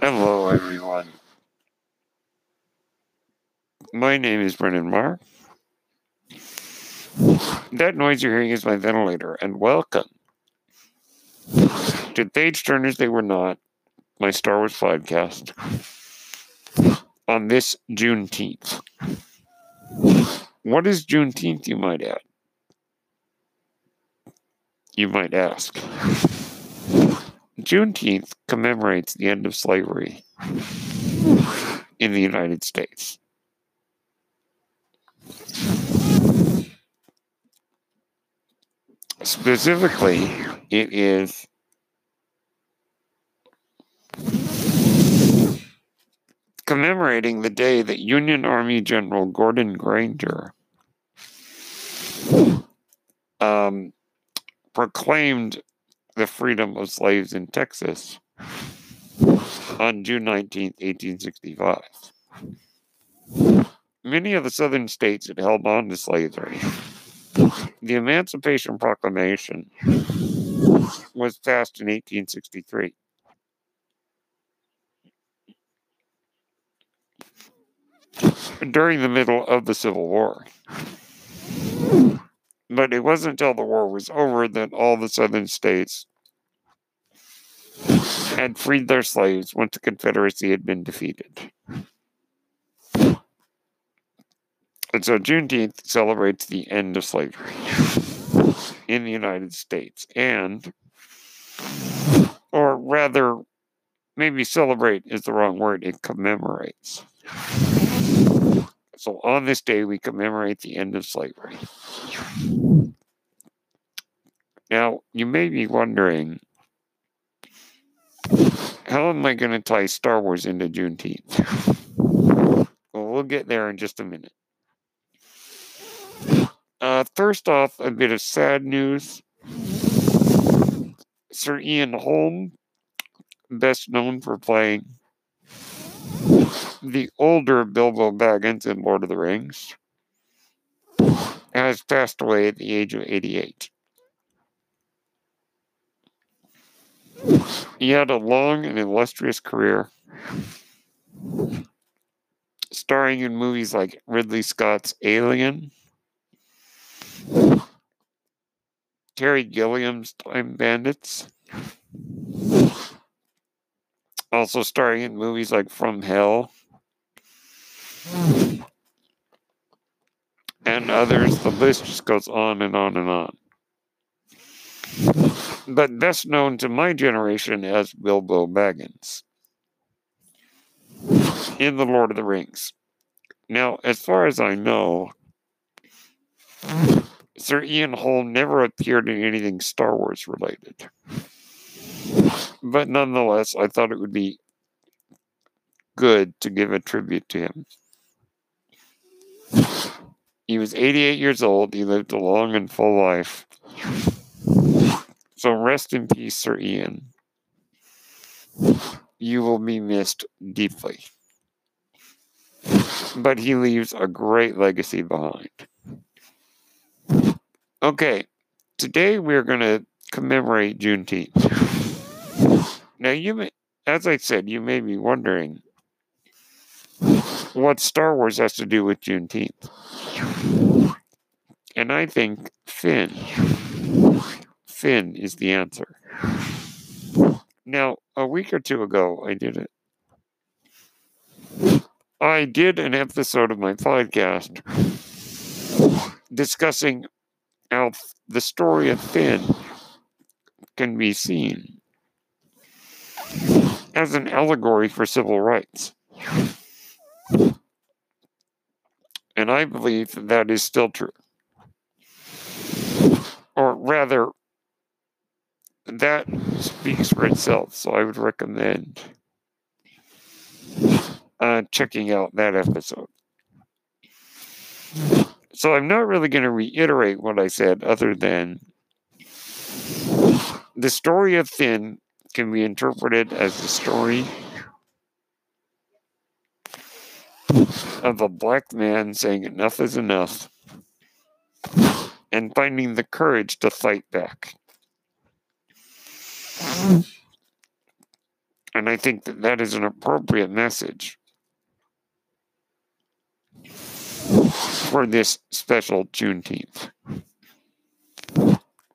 Hello, everyone. My name is Brennan Marr. That noise you're hearing is my ventilator, and welcome to Page Turners They Were Not, my Star Wars podcast, on this Juneteenth. What is Juneteenth, you might add? You might ask. Juneteenth commemorates the end of slavery in the United States. Specifically, it is commemorating the day that Union Army General Gordon Granger proclaimed the freedom of slaves in Texas on June 19, 1865. Many of the southern states had held on to slavery. The Emancipation Proclamation was passed in 1863. During the middle of the Civil War. But it wasn't until the war was over that all the southern states had freed their slaves once the Confederacy had been defeated. And so Juneteenth celebrates the end of slavery in the United States and, or rather, maybe celebrate is the wrong word, it commemorates. So on this day, we commemorate the end of slavery. Now, you may be wondering, how am I going to tie Star Wars into Juneteenth? Well, we'll get there in just a minute. First off, a bit of sad news. Sir Ian Holm, best known for playing the older Bilbo Baggins in Lord of the Rings, has passed away at the age of 88. He had a long and illustrious career, starring in movies like Ridley Scott's Alien, Terry Gilliam's Time Bandits, also starring in movies like From Hell, and others. The list just goes on and on and on. But best known to my generation as Bilbo Baggins in The Lord of the Rings. Now, as far as I know, Sir Ian Holm never appeared in anything Star Wars related. But nonetheless, I thought it would be good to give a tribute to him. He was 88 years old. He lived a long and full life. So rest in peace, Sir Ian. You will be missed deeply. But he leaves a great legacy behind. Okay, today we're going to commemorate Juneteenth. Now, you may, as I said, you may be wondering what Star Wars has to do with Juneteenth. And I think Finn is the answer. Now, a week or two ago, I did an episode of my podcast discussing how the story of Finn can be seen as an allegory for civil rights. And I believe that is still true. Or rather, that speaks for itself. So I would recommend checking out that episode. So I'm not really going to reiterate what I said other than the story of Finn can be interpreted as the story of a black man saying enough is enough and finding the courage to fight back. And I think that that is an appropriate message for this special Juneteenth.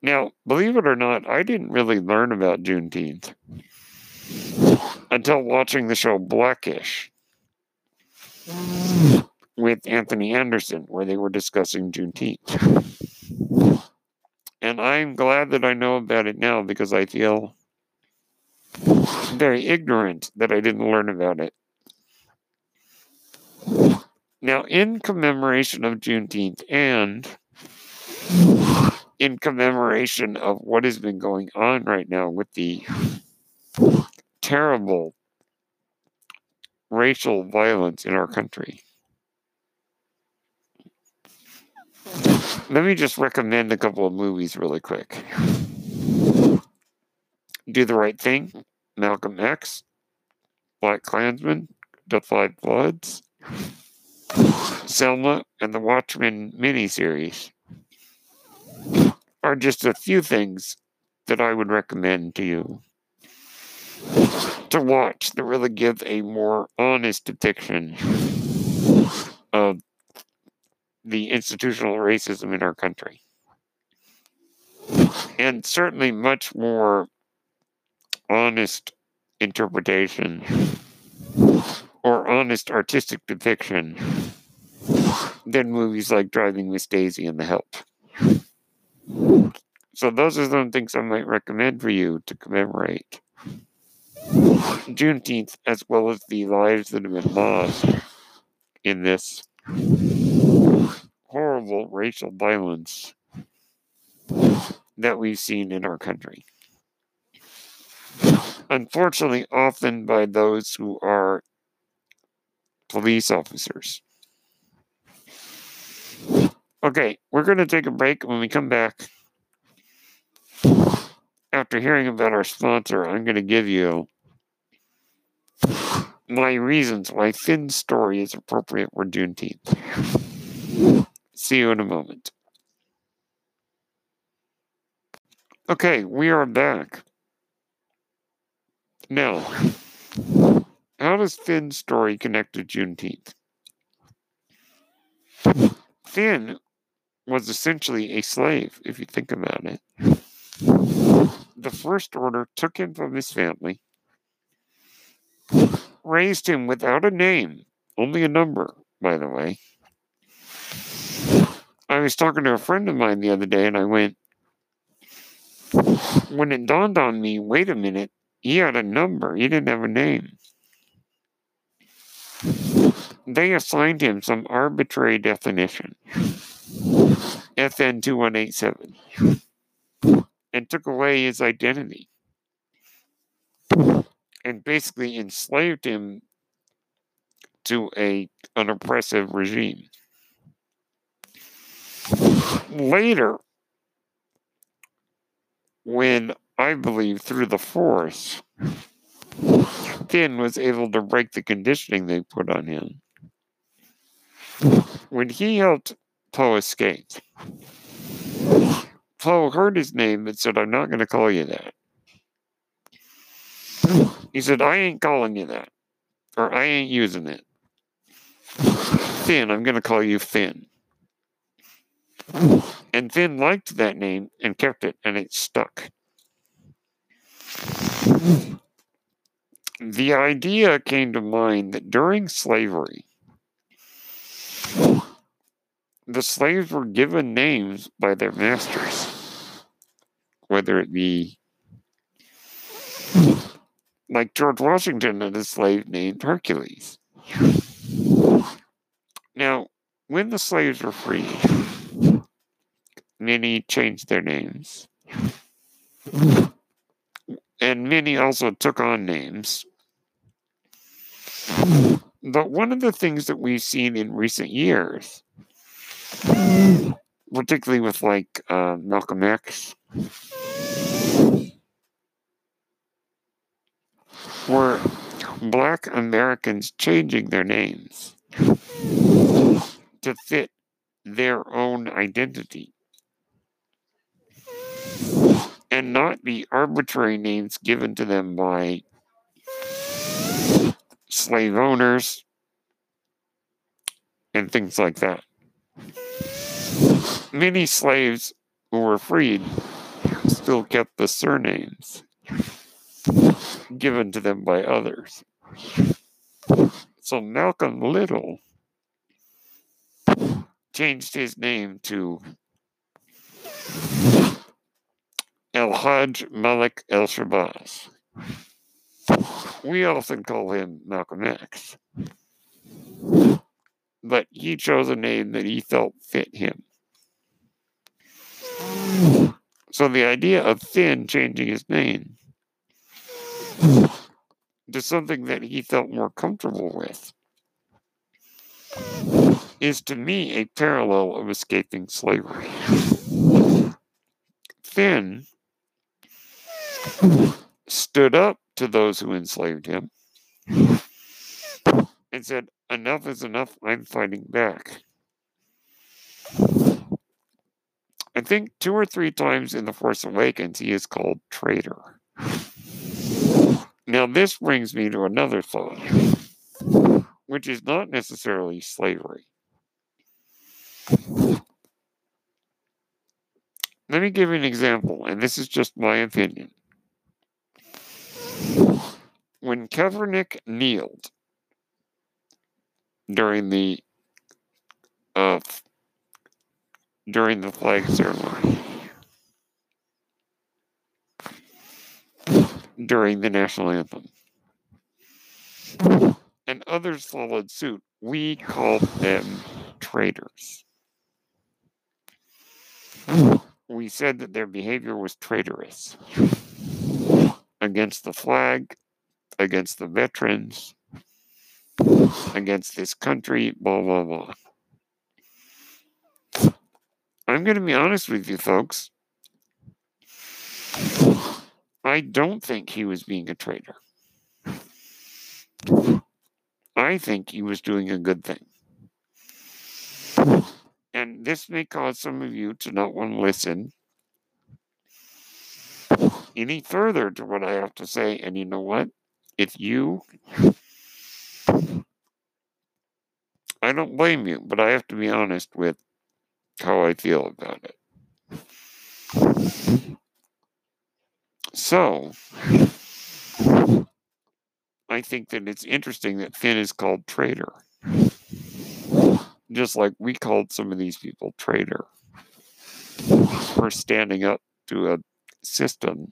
Now, believe it or not, I didn't really learn about Juneteenth until watching the show Black-ish with Anthony Anderson, where they were discussing Juneteenth. And I'm glad that I know about it now, because I feel very ignorant that I didn't learn about it. Now, in commemoration of Juneteenth and in commemoration of what has been going on right now with the terrible racial violence in our country, let me just recommend a couple of movies really quick. Do the Right Thing, Malcolm X, Black Klansman, The Five Bloods, Selma, and the Watchmen miniseries are just a few things that I would recommend to you to watch that really give a more honest depiction of the institutional racism in our country. And certainly much more honest interpretation or honest artistic depiction than movies like Driving Miss Daisy and The Help. So those are some things I might recommend for you to commemorate Juneteenth, as well as the lives that have been lost in this horrible racial violence that we've seen in our country. Unfortunately, often by those who are police officers. Okay, we're going to take a break. When we come back, after hearing about our sponsor, I'm going to give you my reasons why Finn's story is appropriate for Juneteenth. See you in a moment. Okay, we are back. Now, how does Finn's story connect to Juneteenth? Finn was essentially a slave, if you think about it. The First Order took him from his family, raised him without a name, only a number, by the way. I was talking to a friend of mine the other day, and I went, when it dawned on me, wait a minute, he had a number. He didn't have a name. They assigned him some arbitrary definition, FN-2187, and took away his identity and basically enslaved him to an oppressive regime. Later, when I believe through the Force, Finn was able to break the conditioning they put on him when he helped Poe escape. Poe heard his name but said, "I'm not going to call you that." He said, "I ain't calling you that, or I ain't using it. Finn, I'm going to call you Finn." And Finn liked that name and kept it, and it stuck. The idea came to mind that during slavery, the slaves were given names by their masters, whether it be like George Washington had a slave named Hercules. Now, when the slaves were freed, many changed their names. And many also took on names. But one of the things that we've seen in recent years, particularly with like Malcolm X, were Black Americans changing their names to fit their own identity, and not the arbitrary names given to them by slave owners, and things like that. Many slaves who were freed still kept the surnames given to them by others. So Malcolm Little changed his name to Al-Hajj Malik El-Shabazz. We often call him Malcolm X, but he chose a name that he felt fit him. So the idea of Finn changing his name to something that he felt more comfortable with is to me a parallel of escaping slavery. Finn stood up to those who enslaved him and said, "Enough is enough, I'm fighting back." I think 2 or 3 times in The Force Awakens he is called traitor. Now this brings me to another thought, which is not necessarily slavery. Let me give you an example, and this is just my opinion. When Kaepernick kneeled during the flag ceremony, during the national anthem, and others followed suit, we called them traitors. We said that their behavior was traitorous against the flag, against the veterans, against this country, blah, blah, blah. I'm going to be honest with you, folks. I don't think he was being a traitor. I think he was doing a good thing. And this may cause some of you to not want to listen any further to what I have to say. And you know what? If you... I don't blame you, but I have to be honest with how I feel about it. So, I think that it's interesting that Finn is called traitor, just like we called some of these people traitor for standing up to a system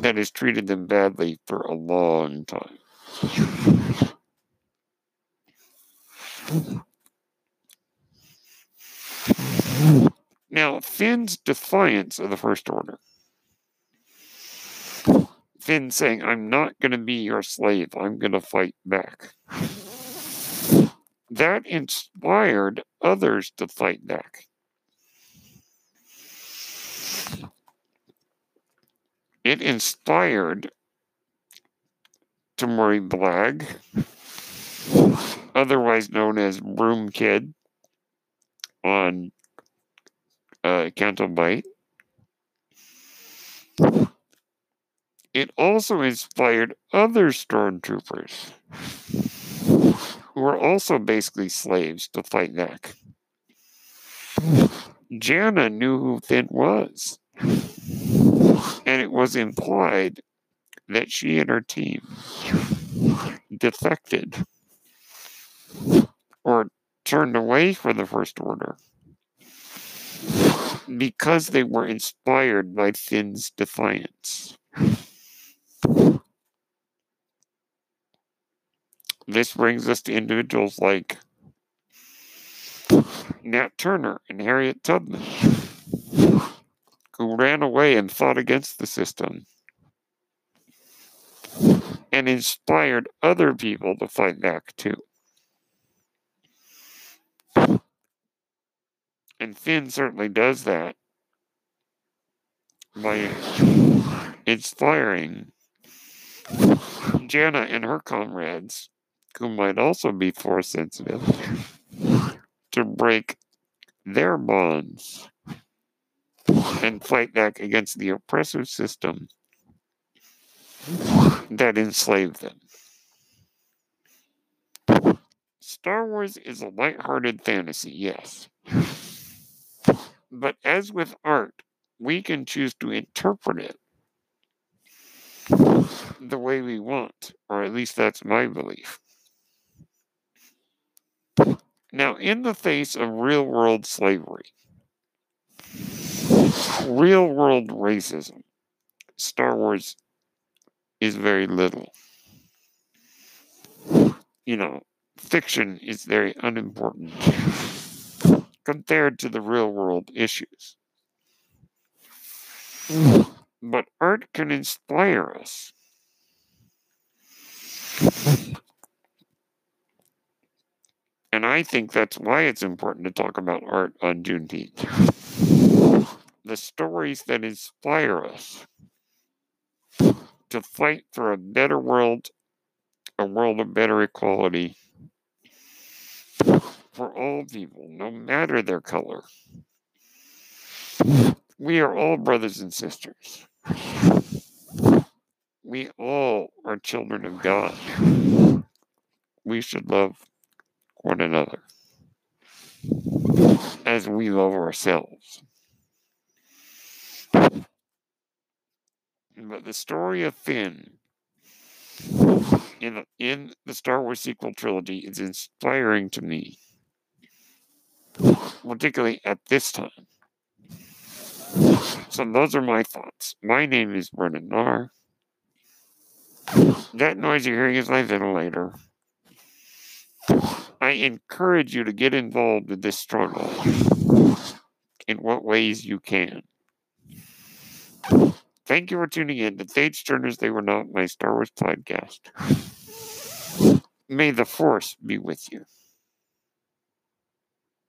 that has treated them badly for a long time. Now, Finn's defiance of the First Order, Finn saying, "I'm not going to be your slave, I'm going to fight back," that inspired others to fight back. It inspired Tamori Blagg, otherwise known as Broom Kid on Cantobite. It also inspired other stormtroopers who were also basically slaves to fight back. Jannah knew who Finn was, and it was implied that she and her team defected or turned away from the First Order because they were inspired by Finn's defiance. This brings us to individuals like Nat Turner and Harriet Tubman, who ran away and fought against the system and inspired other people to fight back too. And Finn certainly does that by inspiring Jannah and her comrades, who might also be force sensitive, to break their bonds and fight back against the oppressive system that enslaved them. Star Wars is a lighthearted fantasy, yes. But as with art, we can choose to interpret it the way we want, or at least that's my belief. Now, in the face of real-world slavery, real-world racism, Star Wars is very little. You know, fiction is very unimportant compared to the real-world issues. But art can inspire us. And I think that's why it's important to talk about art on Juneteenth. The stories that inspire us to fight for a better world, a world of better equality for all people, no matter their color. We are all brothers and sisters. We all are children of God. We should love one another as we love ourselves. But the story of Finn in the Star Wars sequel trilogy is inspiring to me, particularly at this time. So those are my thoughts. My name is Brennan Marr. That noise you're hearing is my ventilator. I encourage you to get involved in this struggle in what ways you can. Thank you for tuning in to Page Turners They Were Not, my Star Wars podcast. May the Force be with you.